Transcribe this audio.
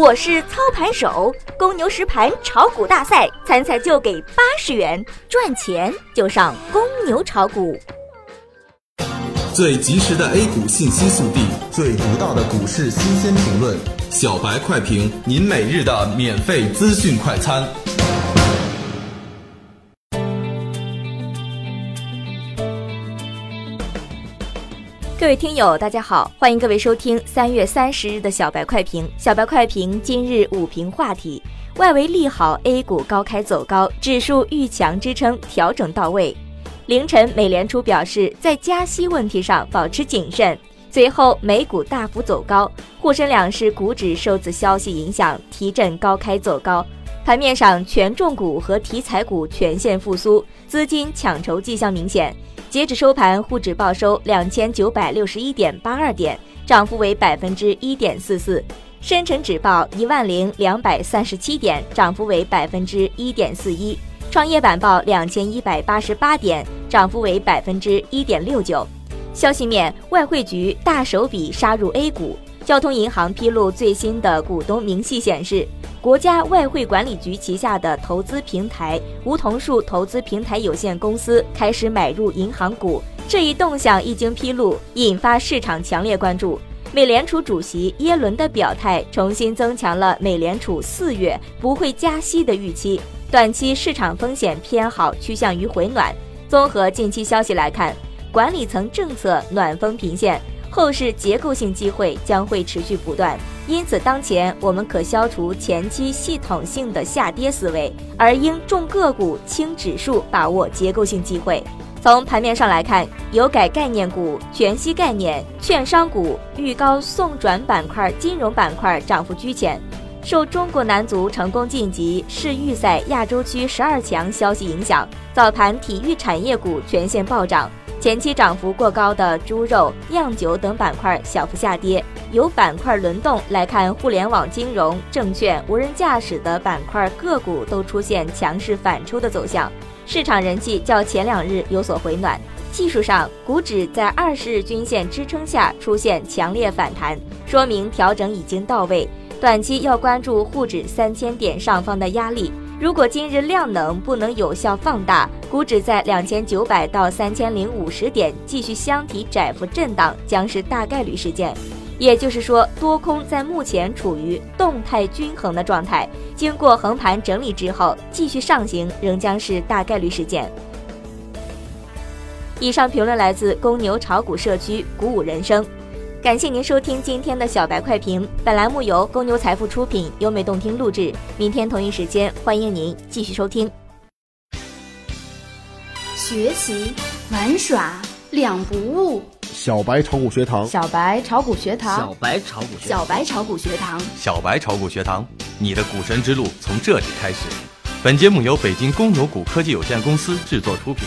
我是操盘手，公牛实盘炒股大赛，参赛就给80元，赚钱就上公牛炒股。最及时的 A 股信息速递，最独到的股市新鲜评论，小白快评，您每日的免费资讯快餐。各位听友，大家好，欢迎各位收听3月30日的小白快评。小白快评今日午评话题：外围利好 ，A 股高开走高，指数遇强支撑，调整到位。凌晨，美联储表示在加息问题上保持谨慎。随后，美股大幅走高，沪深两市股指受此消息影响提振高开走高。盘面上，权重股和题材股全线复苏，资金抢筹迹象明显。截止收盘，沪指报收 2961.82 点，涨幅为 1.44%， 深成指报 10,237 点，涨幅为 1.41%， 创业板报2188点，涨幅为 1.69%。 消息面，外汇局大手笔杀入 A 股。交通银行披露最新的股东明细显示，国家外汇管理局旗下的投资平台梧桐树投资平台有限公司开始买入银行股，这一动向一经披露，引发市场强烈关注。美联储主席耶伦的表态重新增强了美联储4月不会加息的预期，短期市场风险偏好趋向于回暖。综合近期消息来看，管理层政策暖风频现，后市结构性机会将会持续不断，因此当前我们可消除前期系统性的下跌思维，而应重个股轻指数，把握结构性机会。从盘面上来看，有改概念股、全息概念、券商股、预高送转板块、金融板块涨幅居前。受中国男足成功晋级世预赛亚洲区12强消息影响，早盘体育产业股全线暴涨，前期涨幅过高的猪肉、酿酒等板块小幅下跌。由板块轮动来看，互联网、金融、证券、无人驾驶的板块个股都出现强势反抽的走向，市场人气较前2日有所回暖。技术上，股指在20日均线支撑下出现强烈反弹，说明调整已经到位，短期要关注沪指3000点上方的压力。如果今日量能不能有效放大，股指在2900到3050点继续箱体窄幅震荡将是大概率事件。也就是说，多空在目前处于动态均衡的状态，经过横盘整理之后继续上行仍将是大概率事件。以上评论来自公牛炒股社区，鼓舞人生。感谢您收听今天的小白快评，本栏目由公牛财富出品，优美动听录制。明天同一时间，欢迎您继续收听。学习、玩耍两不误。小白炒股学堂，小白炒股学堂，小白炒股学堂，小白炒股学堂，小白炒股学堂，你的股神之路从这里开始。本节目由北京公牛股科技有限公司制作出品。